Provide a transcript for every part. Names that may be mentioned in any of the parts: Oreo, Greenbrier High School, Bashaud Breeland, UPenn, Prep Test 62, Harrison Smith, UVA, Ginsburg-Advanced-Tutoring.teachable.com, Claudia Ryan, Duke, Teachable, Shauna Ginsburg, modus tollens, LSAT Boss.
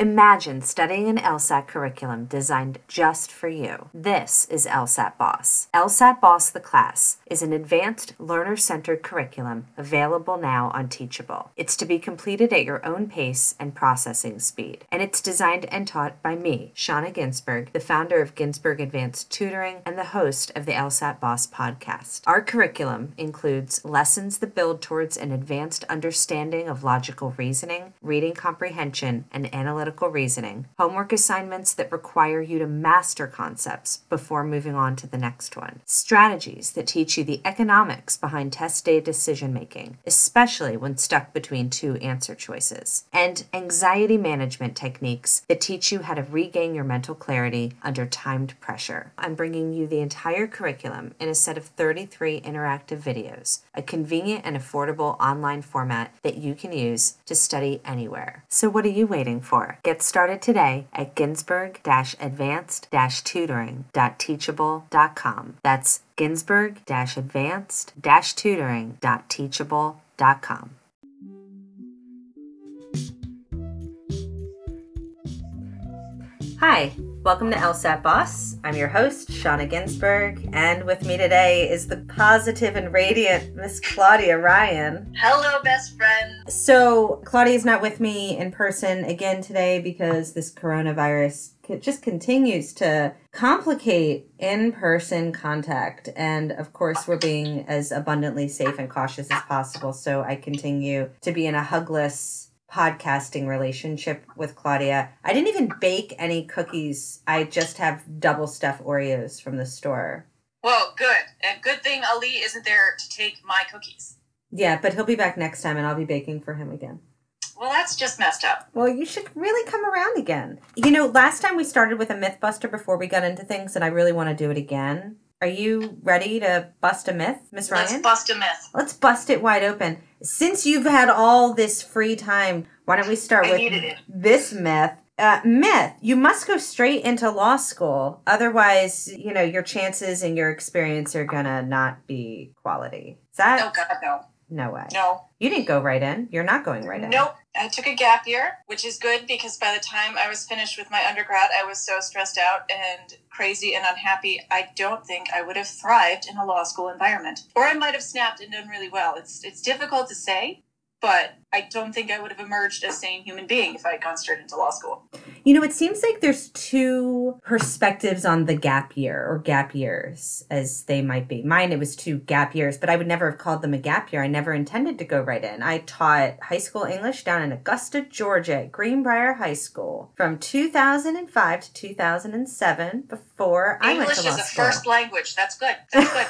Imagine studying an LSAT curriculum designed just for you. This is LSAT Boss. LSAT Boss The Class is an advanced learner-centered curriculum available now on Teachable. It's to be completed at your own pace and processing speed. And it's designed and taught by me, Shauna Ginsburg, the founder of Ginsburg Advanced Tutoring and the host of the LSAT Boss podcast. Our curriculum includes lessons that build towards an advanced understanding of logical reasoning, reading comprehension, and analytical reasoning, homework assignments that require you to master concepts before moving on to the next one, strategies that teach you the economics behind test day decision making, especially when stuck between two answer choices, and anxiety management techniques that teach you how to regain your mental clarity under timed pressure. I'm bringing you the entire curriculum in a set of 33 interactive videos, a convenient and affordable online format that you can use to study anywhere. So what are you waiting for? Get started today at Ginsburg-Advanced-Tutoring.teachable.com. That's Ginsburg-Advanced-Tutoring.teachable.com. Hi, welcome to LSAT Boss. I'm your host, Shauna Ginsburg, and with me today is the positive and radiant Miss Claudia Ryan. Hello, best friend. So Claudia's not with me in person again today because this coronavirus just continues to complicate in-person contact. And of course, we're being as abundantly safe and cautious as possible. So I continue to be in a hugless podcasting relationship with Claudia. I didn't even bake any cookies. I just have double stuffed Oreos from the store. Well, good. And good thing Ali isn't there to take my cookies. Yeah, but he'll be back next time and I'll be baking for him again. Well, that's just messed up. Well, you should really come around again. You know, last time we started with a Mythbuster before we got into things, and I really want to do it again. Are you ready to bust a myth, Miss Ryan? Let's bust a myth. Let's bust it wide open. Since you've had all this free time, why don't we start with this myth? You must go straight into law school. Otherwise, you know, your chances and your experience are going to not be quality. Is that? Oh, God, no. No way. No. You didn't go right in. You're not going right in. Nope. I took a gap year, which is good because by the time I was finished with my undergrad, I was so stressed out and crazy and unhappy. I don't think I would have thrived in a law school environment. Or I might have snapped and done really well. It's difficult to say, but I don't think I would have emerged a sane human being if I had gone straight into law school. You know, it seems like there's two perspectives on the gap year or gap years as they might be. Mine, it was two gap years, but I would never have called them a gap year. I never intended to go right in. I taught high school English down in Augusta, Georgia at Greenbrier High School from 2005 to 2007 before I went to law school. English is a first language. That's good. That's good.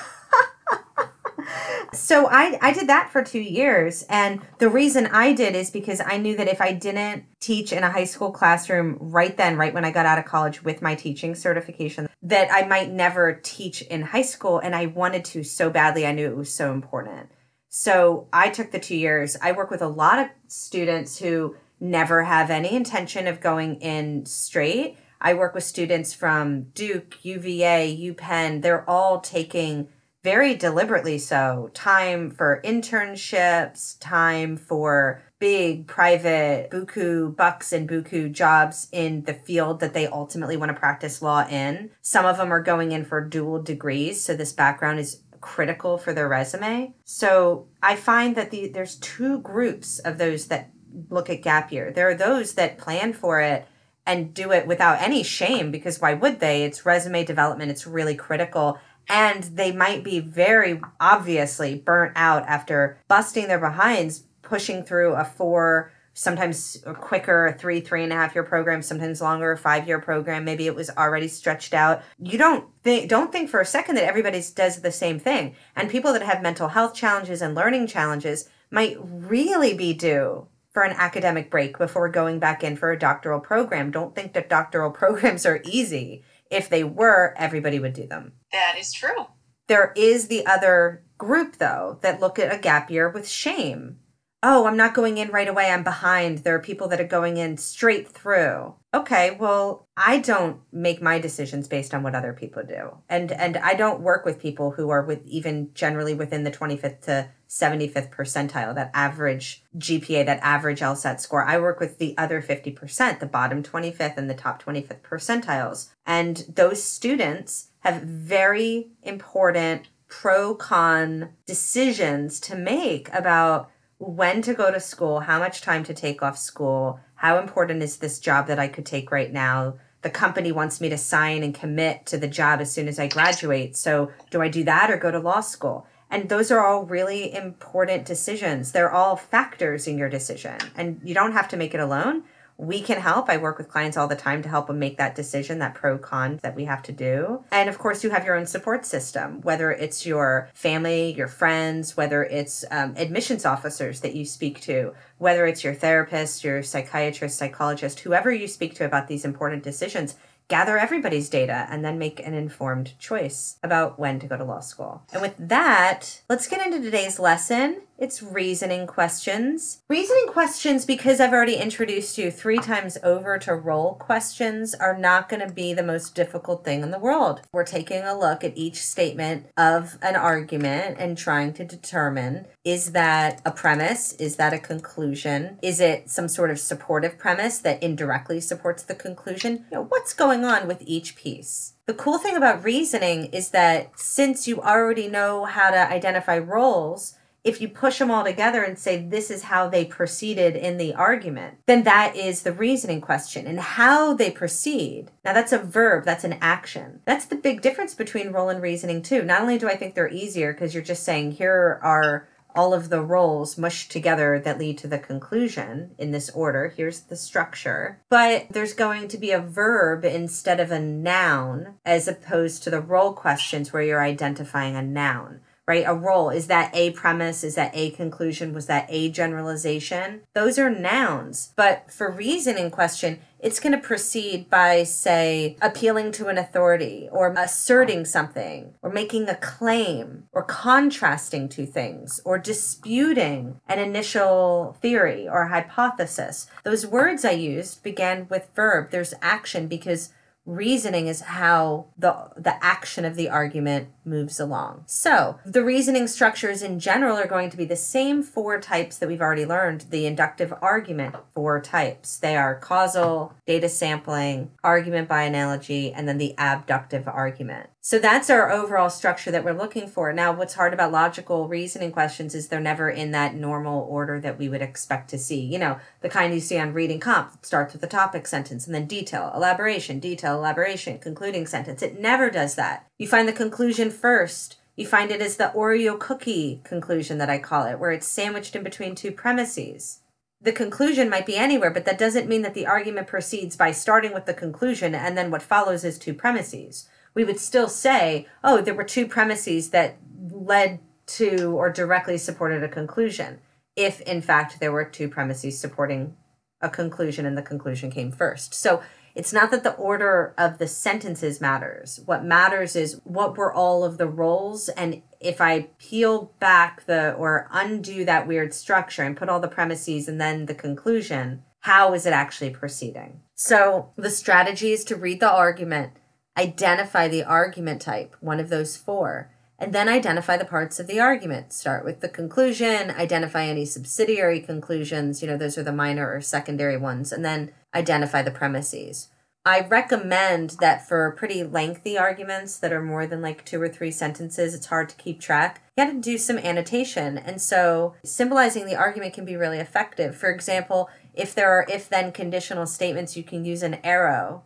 So I did that for 2 years, and the reason I did is because I knew that if I didn't teach in a high school classroom right then, right when I got out of college with my teaching certification, that I might never teach in high school, and I wanted to so badly. I knew it was so important. So I took the 2 years. I work with a lot of students who never have any intention of going in straight. I work with students from Duke, UVA, UPenn. They're all taking very deliberately so time for internships, time for big private buku jobs in the field that they ultimately want to practice law in. Some of them are going in for dual degrees, so this background is critical for their resume. So I find that there's two groups of those that look at gap year. There are those that plan for it and do it without any shame, because why would they? It's resume development. It's really critical. And they might be very obviously burnt out after busting their behinds, pushing through a 4, sometimes quicker, 3.5 year program, sometimes longer, a 5-year program. Maybe it was already stretched out. You don't think for a second that everybody does the same thing. And people that have mental health challenges and learning challenges might really be due for an academic break before going back in for a doctoral program. Don't think that doctoral programs are easy. If they were, everybody would do them. That is true. There is the other group, though, that look at a gap year with shame. Oh, I'm not going in right away. I'm behind. There are people that are going in straight through. Okay, well, I don't make my decisions based on what other people do. And I don't work with people who are with even generally within the 25th to 75th percentile, that average GPA, that average LSAT score. I work with the other 50%, the bottom 25th and the top 25th percentiles. And those students have very important pro-con decisions to make about when to go to school, how much time to take off school, how important is this job that I could take right now? The company wants me to sign and commit to the job as soon as I graduate. So do I do that or go to law school? And those are all really important decisions. They're all factors in your decision, and you don't have to make it alone. We can help. I work with clients all the time to help them make that decision, that pro-con that we have to do. And of course, you have your own support system, whether it's your family, your friends, whether it's admissions officers that you speak to, whether it's your therapist, your psychiatrist, psychologist, whoever you speak to about these important decisions. Gather everybody's data and then make an informed choice about when to go to law school. And with that, let's get into today's lesson. It's reasoning questions. Reasoning questions, because I've already introduced you three times over to roll questions, are not going to be the most difficult thing in the world. We're taking a look at each statement of an argument and trying to determine, is that a premise? Is that a conclusion? Is it some sort of supportive premise that indirectly supports the conclusion? You know, what's going on with each piece? The cool thing about reasoning is that since you already know how to identify roles, if you push them all together and say, this is how they proceeded in the argument, then that is the reasoning question. And how they proceed, now that's a verb, that's an action. That's the big difference between role and reasoning too. Not only do I think they're easier because you're just saying, here are all of the roles mushed together that lead to the conclusion in this order. Here's the structure. But there's going to be a verb instead of a noun, as opposed to the role questions where you're identifying a noun. Right? A role. Is that a premise? Is that a conclusion? Was that a generalization? Those are nouns. But for reasoning question, it's going to proceed by, say, appealing to an authority or asserting something or making a claim or contrasting two things or disputing an initial theory or hypothesis. Those words I used began with verb. There's action because reasoning is how the action of the argument moves along. So the reasoning structures in general are going to be the same four types that we've already learned, the inductive argument four types. They are causal, data sampling, argument by analogy, and then the abductive argument. So that's our overall structure that we're looking for. Now, what's hard about logical reasoning questions is they're never in that normal order that we would expect to see. You know, the kind you see on reading comp. It starts with a topic sentence and then detail, elaboration, detail, elaboration, concluding sentence. It never does that. You find the conclusion first. You find it as the Oreo cookie conclusion that I call it, where it's sandwiched in between two premises. The conclusion might be anywhere, but that doesn't mean that the argument proceeds by starting with the conclusion and then what follows is two premises. We would still say, oh, there were two premises that led to or directly supported a conclusion, if in fact there were two premises supporting a conclusion and the conclusion came first. So it's not that the order of the sentences matters. What matters is what were all of the roles, and if I peel back or undo that weird structure and put all the premises and then the conclusion, how is it actually proceeding? So the strategy is to read the argument, identify the argument type, one of those four, and then identify the parts of the argument. Start with the conclusion, identify any subsidiary conclusions, you know, those are the minor or secondary ones, and then identify the premises. I recommend that for pretty lengthy arguments that are more than like 2 or 3 sentences, it's hard to keep track. You got to do some annotation. And so symbolizing the argument can be really effective. For example, if there are if-then conditional statements, you can use an arrow.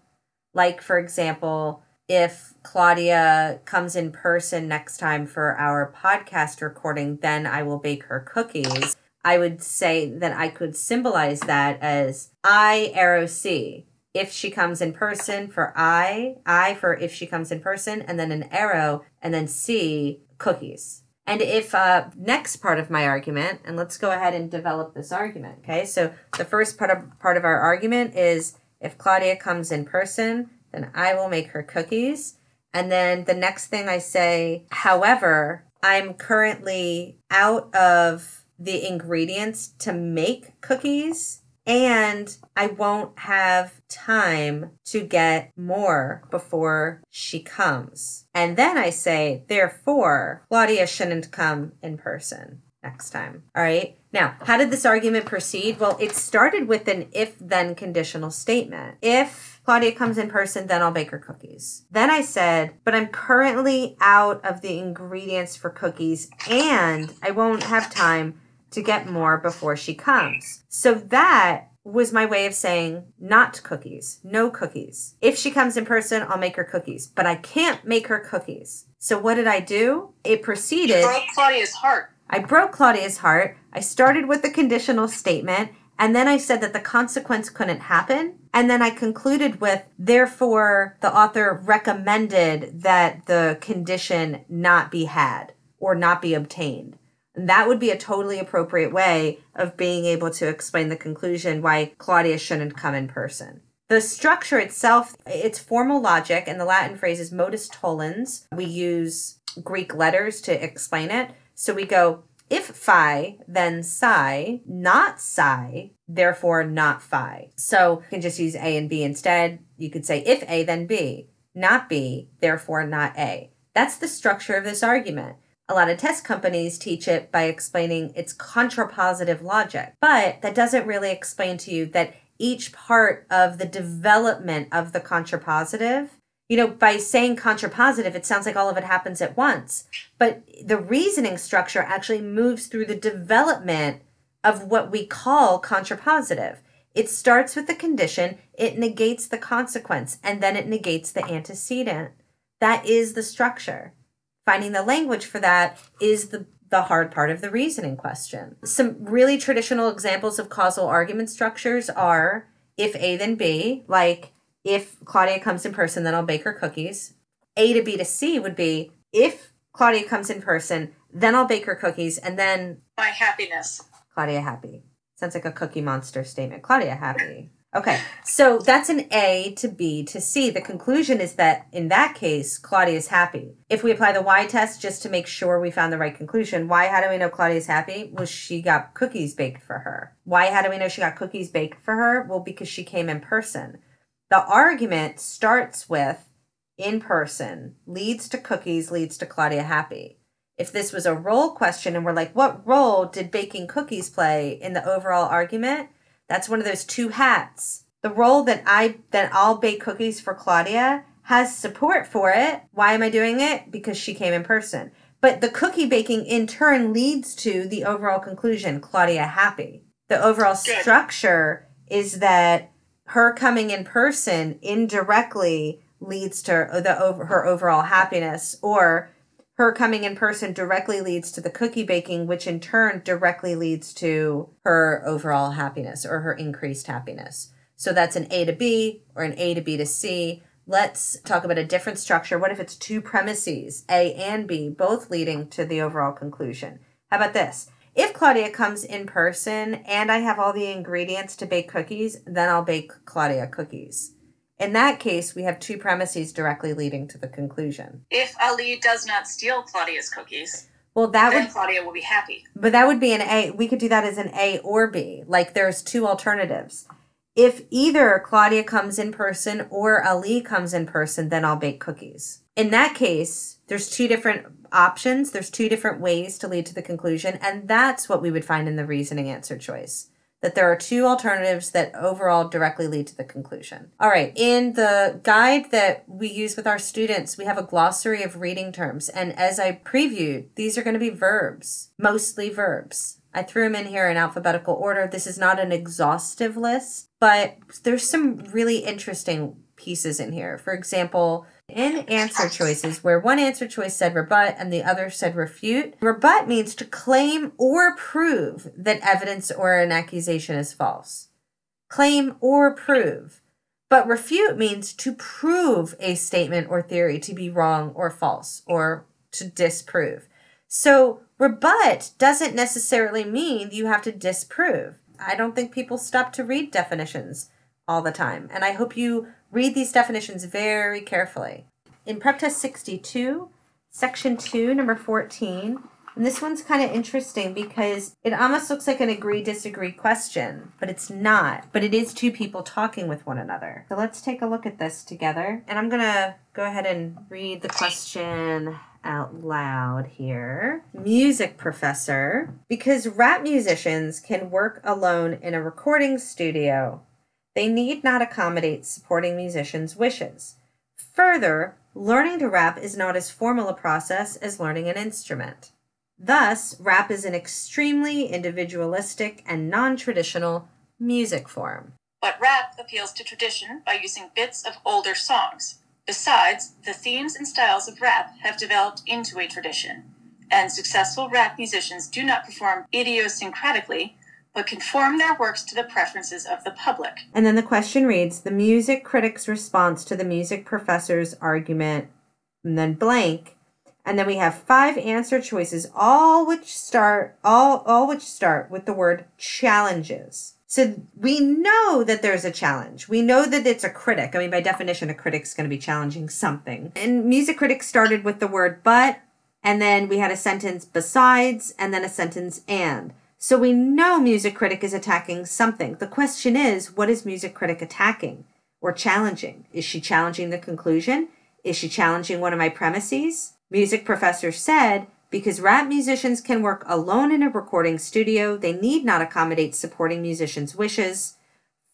Like, for example, if Claudia comes in person next time for our podcast recording, then I will bake her cookies. I would say that I could symbolize that as I, arrow C. If she comes in person for I for if she comes in person, and then an arrow, and then C, cookies. And if next part of my argument, and let's go ahead and develop this argument, okay? So the first part of our argument is, if Claudia comes in person, then I will make her cookies. And then the next thing I say, however, I'm currently out of the ingredients to make cookies, and I won't have time to get more before she comes. And then I say, therefore, Claudia shouldn't come in person. next time. All right. Now, how did this argument proceed? Well, it started with an if-then conditional statement. If Claudia comes in person, then I'll bake her cookies. Then I said, but I'm currently out of the ingredients for cookies and I won't have time to get more before she comes. So that was my way of saying not cookies, no cookies. If she comes in person, I'll make her cookies, but I can't make her cookies. So what did I do? It proceeded. You broke Claudia's heart. I broke Claudia's heart. I started with the conditional statement, and then I said that the consequence couldn't happen. And then I concluded with, therefore, the author recommended that the condition not be had or not be obtained. And that would be a totally appropriate way of being able to explain the conclusion why Claudia shouldn't come in person. The structure itself, it's formal logic, and the Latin phrase is modus tollens. We use Greek letters to explain it. So we go, if phi, then psi, not psi, therefore not phi. So you can just use A and B instead. You could say, if A, then B, not B, therefore not A. That's the structure of this argument. A lot of test companies teach it by explaining it's contrapositive logic, but that doesn't really explain to you that each part of the development of the contrapositive, you know, by saying contrapositive, it sounds like all of it happens at once, but the reasoning structure actually moves through the development of what we call contrapositive. It starts with the condition, it negates the consequence, and then it negates the antecedent. That is the structure. Finding the language for that is the hard part of the reasoning question. Some really traditional examples of causal argument structures are if A then B, like if Claudia comes in person, then I'll bake her cookies. A to B to C would be if Claudia comes in person, then I'll bake her cookies, and then my happiness. Claudia happy. Sounds like a Cookie Monster statement. Claudia happy. Okay, so that's an A to B to C. The conclusion is that in that case, Claudia is happy. If we apply the Y test just to make sure we found the right conclusion, why, how do we know Claudia is happy? Well, she got cookies baked for her. Why, how do we know she got cookies baked for her? Well, because she came in person. The argument starts with in person, leads to cookies, leads to Claudia happy. If this was a role question and we're like, what role did baking cookies play in the overall argument? That's one of those two hats. The role that I'll bake cookies for Claudia has support for it. Why am I doing it? Because she came in person. But the cookie baking in turn leads to the overall conclusion, Claudia happy. The overall structure is that her coming in person indirectly leads to her overall happiness, or her coming in person directly leads to the cookie baking, which in turn directly leads to her overall happiness or her increased happiness. So that's an A to B or an A to B to C. Let's talk about a different structure. What if it's two premises, A and B, both leading to the overall conclusion? How about this? If Claudia comes in person and I have all the ingredients to bake cookies, then I'll bake Claudia cookies. In that case, we have two premises directly leading to the conclusion. If Ali does not steal Claudia's cookies, well, then Claudia will be happy. But that would be an A. We could do that as an A or B. Like there's two alternatives. If either Claudia comes in person or Ali comes in person, then I'll bake cookies. In that case, there's two different options. There's two different ways to lead to the conclusion. And that's what we would find in the reasoning answer choice. That there are two alternatives that overall directly lead to the conclusion. All right, in the guide that we use with our students, we have a glossary of reading terms. And as I previewed, these are going to be verbs, mostly verbs. I threw them in here in alphabetical order. This is not an exhaustive list, but there's some really interesting pieces in here. For example, in answer choices, where one answer choice said rebut and the other said refute, rebut means to claim or prove that evidence or an accusation is false. Claim or prove. But refute means to prove a statement or theory to be wrong or false, or to disprove. So rebut doesn't necessarily mean you have to disprove. I don't think people stop to read definitions all the time, and I hope you read these definitions very carefully. In Prep Test 62, Section 2, Number 14, And this one's kind of interesting because it almost looks like an agree-disagree question, but it's not. But it is two people talking with one another. So let's take a look at this together. And I'm going to go ahead and read the question out loud here. Music professor. Because rap musicians can work alone in a recording studio, they need not accommodate supporting musicians' wishes. Further, learning to rap is not as formal a process as learning an instrument. Thus, rap is an extremely individualistic and non-traditional music form. But rap appeals to tradition by using bits of older songs. Besides, the themes and styles of rap have developed into a tradition, and successful rap musicians do not perform idiosyncratically, but conform their works to the preferences of the public. And then the question reads, the music critic's response to the music professor's argument, and then blank. And then we have 5 answer choices, all which start with the word challenges. So we know that there's a challenge. We know that it's a critic. I mean, by definition, a critic's going to be challenging something. And music critics started with the word but, and then we had a sentence besides, and then a sentence and. So we know music critic is attacking something. The question is, what is music critic attacking or challenging? Is she challenging the conclusion? Is she challenging one of my premises? Music professor said, because rap musicians can work alone in a recording studio, they need not accommodate supporting musicians' wishes.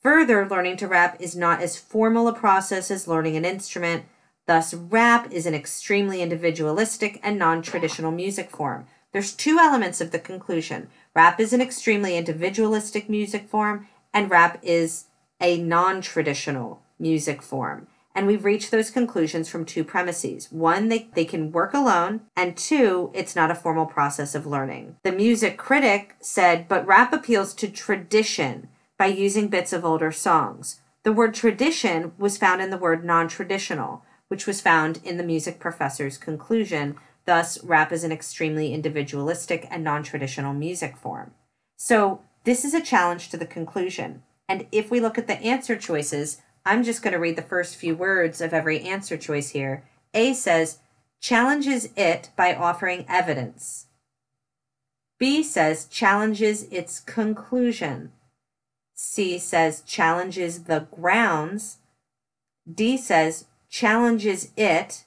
Further, learning to rap is not as formal a process as learning an instrument. Thus, rap is an extremely individualistic and non-traditional music form. There's two elements of the conclusion. Rap is an extremely individualistic music form, and rap is a non-traditional music form. And we've reached those conclusions from two premises. One, they can work alone, and two, it's not a formal process of learning. The music critic said, but rap appeals to tradition by using bits of older songs. The word tradition was found in the word non-traditional, which was found in the music professor's conclusion. Thus, rap is an extremely individualistic and non-traditional music form. So this is a challenge to the conclusion. And if we look at the answer choices, I'm just going to read the first few words of every answer choice here. A says, challenges it by offering evidence. B says, challenges its conclusion. C says, challenges the grounds. D says, challenges it.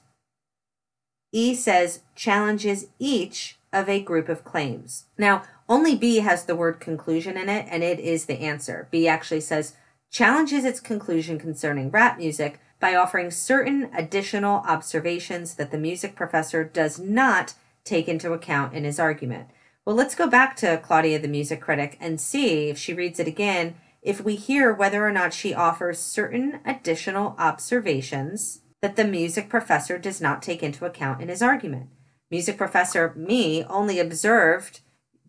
E says, challenges each of a group of claims. Now, only B has the word conclusion in it, and it is the answer. B actually says, challenges its conclusion concerning rap music by offering certain additional observations that the music professor does not take into account in his argument. Well, let's go back to Claudia, the music critic, and see if she reads it again, if we hear whether or not she offers certain additional observations that the music professor does not take into account in his argument. Music professor me only observed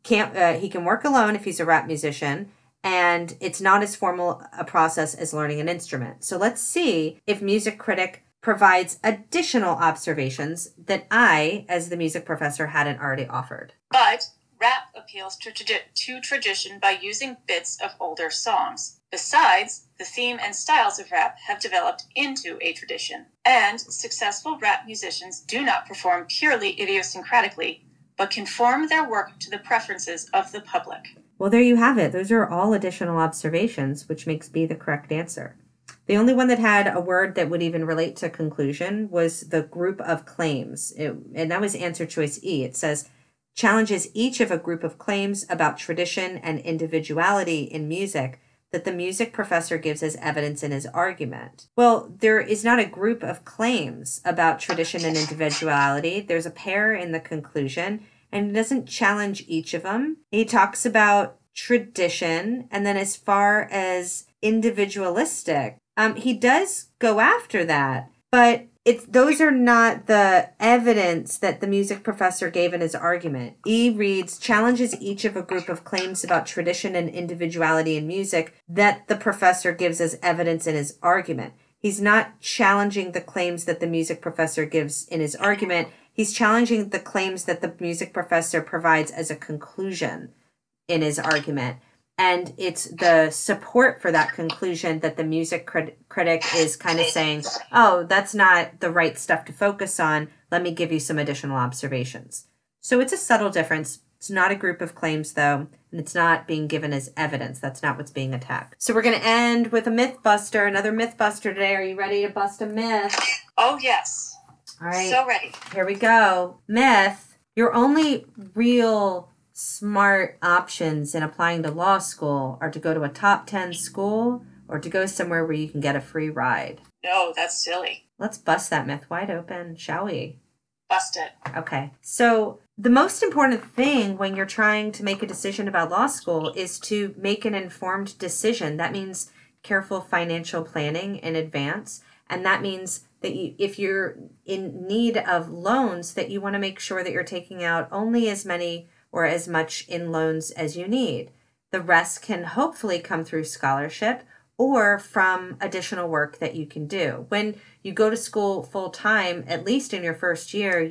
he can work alone if he's a rap musician, and it's not as formal a process as learning an instrument. So let's see if music critic provides additional observations that I, as the music professor, hadn't already offered. But rap appeals to tradition by using bits of older songs. Besides, the theme and styles of rap have developed into a tradition, and successful rap musicians do not perform purely idiosyncratically, but conform their work to the preferences of the public. Well, there you have it. Those are all additional observations, which makes B the correct answer. The only one that had a word that would even relate to conclusion was the group of claims, and that was answer choice E. It says, challenges each of a group of claims about tradition and individuality in music that the music professor gives as evidence in his argument. Well, there is not a group of claims about tradition and individuality. There's a pair in the conclusion, and it doesn't challenge each of them. He talks about tradition, and then as far as individualistic, he does go after that, but those are not the evidence that the music professor gave in his argument. E reads, challenges each of a group of claims about tradition and individuality in music that the professor gives as evidence in his argument. He's not challenging the claims that the music professor gives in his argument. He's challenging the claims that the music professor provides as a conclusion in his argument. And it's the support for that conclusion that the music critic is kind of saying, oh, that's not the right stuff to focus on. Let me give you some additional observations. So it's a subtle difference. It's not a group of claims, though, and it's not being given as evidence. That's not what's being attacked. So we're going to end with a myth buster, another myth buster today. Are you ready to bust a myth? Oh, yes. All right. So ready. Here we go. Myth, your only real smart options in applying to law school are to go to a top 10 school or to go somewhere where you can get a free ride. No, that's silly. Let's bust that myth wide open, shall we? Bust it. Okay. So the most important thing when you're trying to make a decision about law school is to make an informed decision. That means careful financial planning in advance. And that means that if you're in need of loans, that you want to make sure that you're taking out only as many or as much in loans as you need. The rest can hopefully come through scholarship or from additional work that you can do. When you go to school full time, at least in your first year,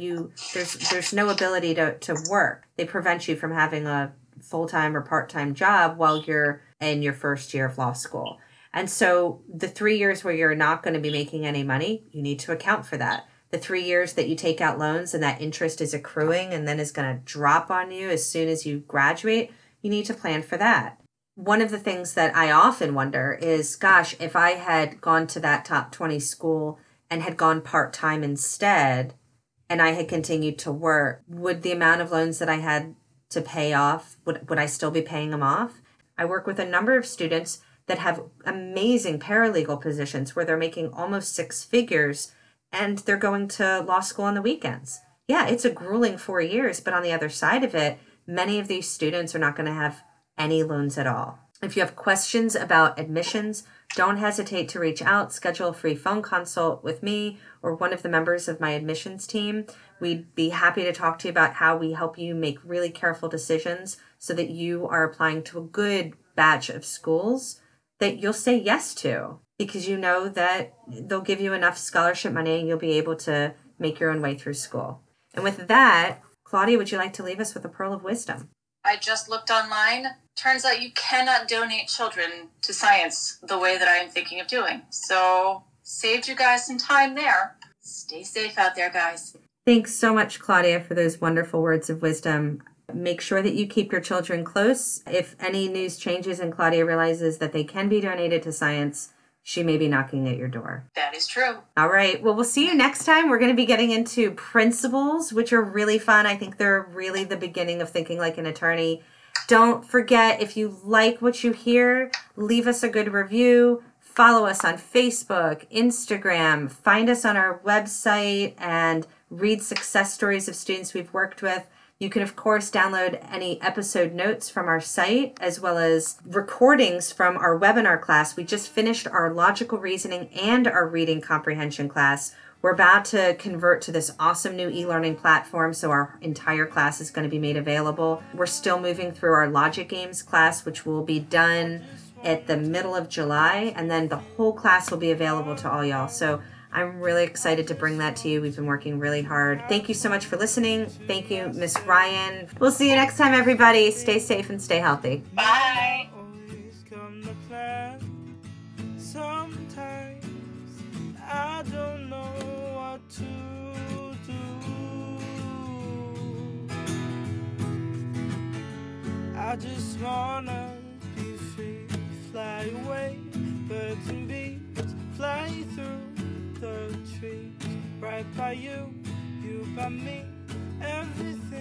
there's no ability to work. They prevent you from having a full-time or part-time job while you're in your first year of law school. And so the 3 years where you're not going to be making any money, you need to account for that. The 3 years that you take out loans and that interest is accruing and then is going to drop on you as soon as you graduate, you need to plan for that. One of the things that I often wonder is, gosh, if I had gone to that top 20 school and had gone part-time instead, and I had continued to work, would the amount of loans that I had to pay off, would I still be paying them off? I work with a number of students that have amazing paralegal positions where they're making almost six figures and they're going to law school on the weekends. Yeah, it's a grueling 4 years, but on the other side of it, many of these students are not going to have any loans at all. If you have questions about admissions, don't hesitate to reach out, schedule a free phone consult with me or one of the members of my admissions team. We'd be happy to talk to you about how we help you make really careful decisions so that you are applying to a good batch of schools that you'll say yes to, because you know that they'll give you enough scholarship money and you'll be able to make your own way through school. And with that, Claudia, would you like to leave us with a pearl of wisdom? I just looked online. Turns out you cannot donate children to science the way that I am thinking of doing. So saved you guys some time there. Stay safe out there, guys. Thanks so much, Claudia, for those wonderful words of wisdom. Make sure that you keep your children close. If any news changes and Claudia realizes that they can be donated to science, she may be knocking at your door. That is true. All right. Well, we'll see you next time. We're going to be getting into principles, which are really fun. I think they're really the beginning of thinking like an attorney. Don't forget, if you like what you hear, leave us a good review. Follow us on Facebook, Instagram. Find us on our website and read success stories of students we've worked with. You can, of course, download any episode notes from our site, as well as recordings from our webinar class. We just finished our logical reasoning and our reading comprehension class. We're about to convert to this awesome new e-learning platform, so our entire class is going to be made available. We're still moving through our logic games class, which will be done at the middle of July, and then the whole class will be available to all y'all. So I'm really excited to bring that to you. We've been working really hard. Thank you so much for listening. Thank you, Miss Ryan. We'll see you next time, everybody. Stay safe and stay healthy. Bye. Sometimes I don't know what to do. I just wanna be free, fly away, birds and bees fly through the trees, right by you, you by me, everything.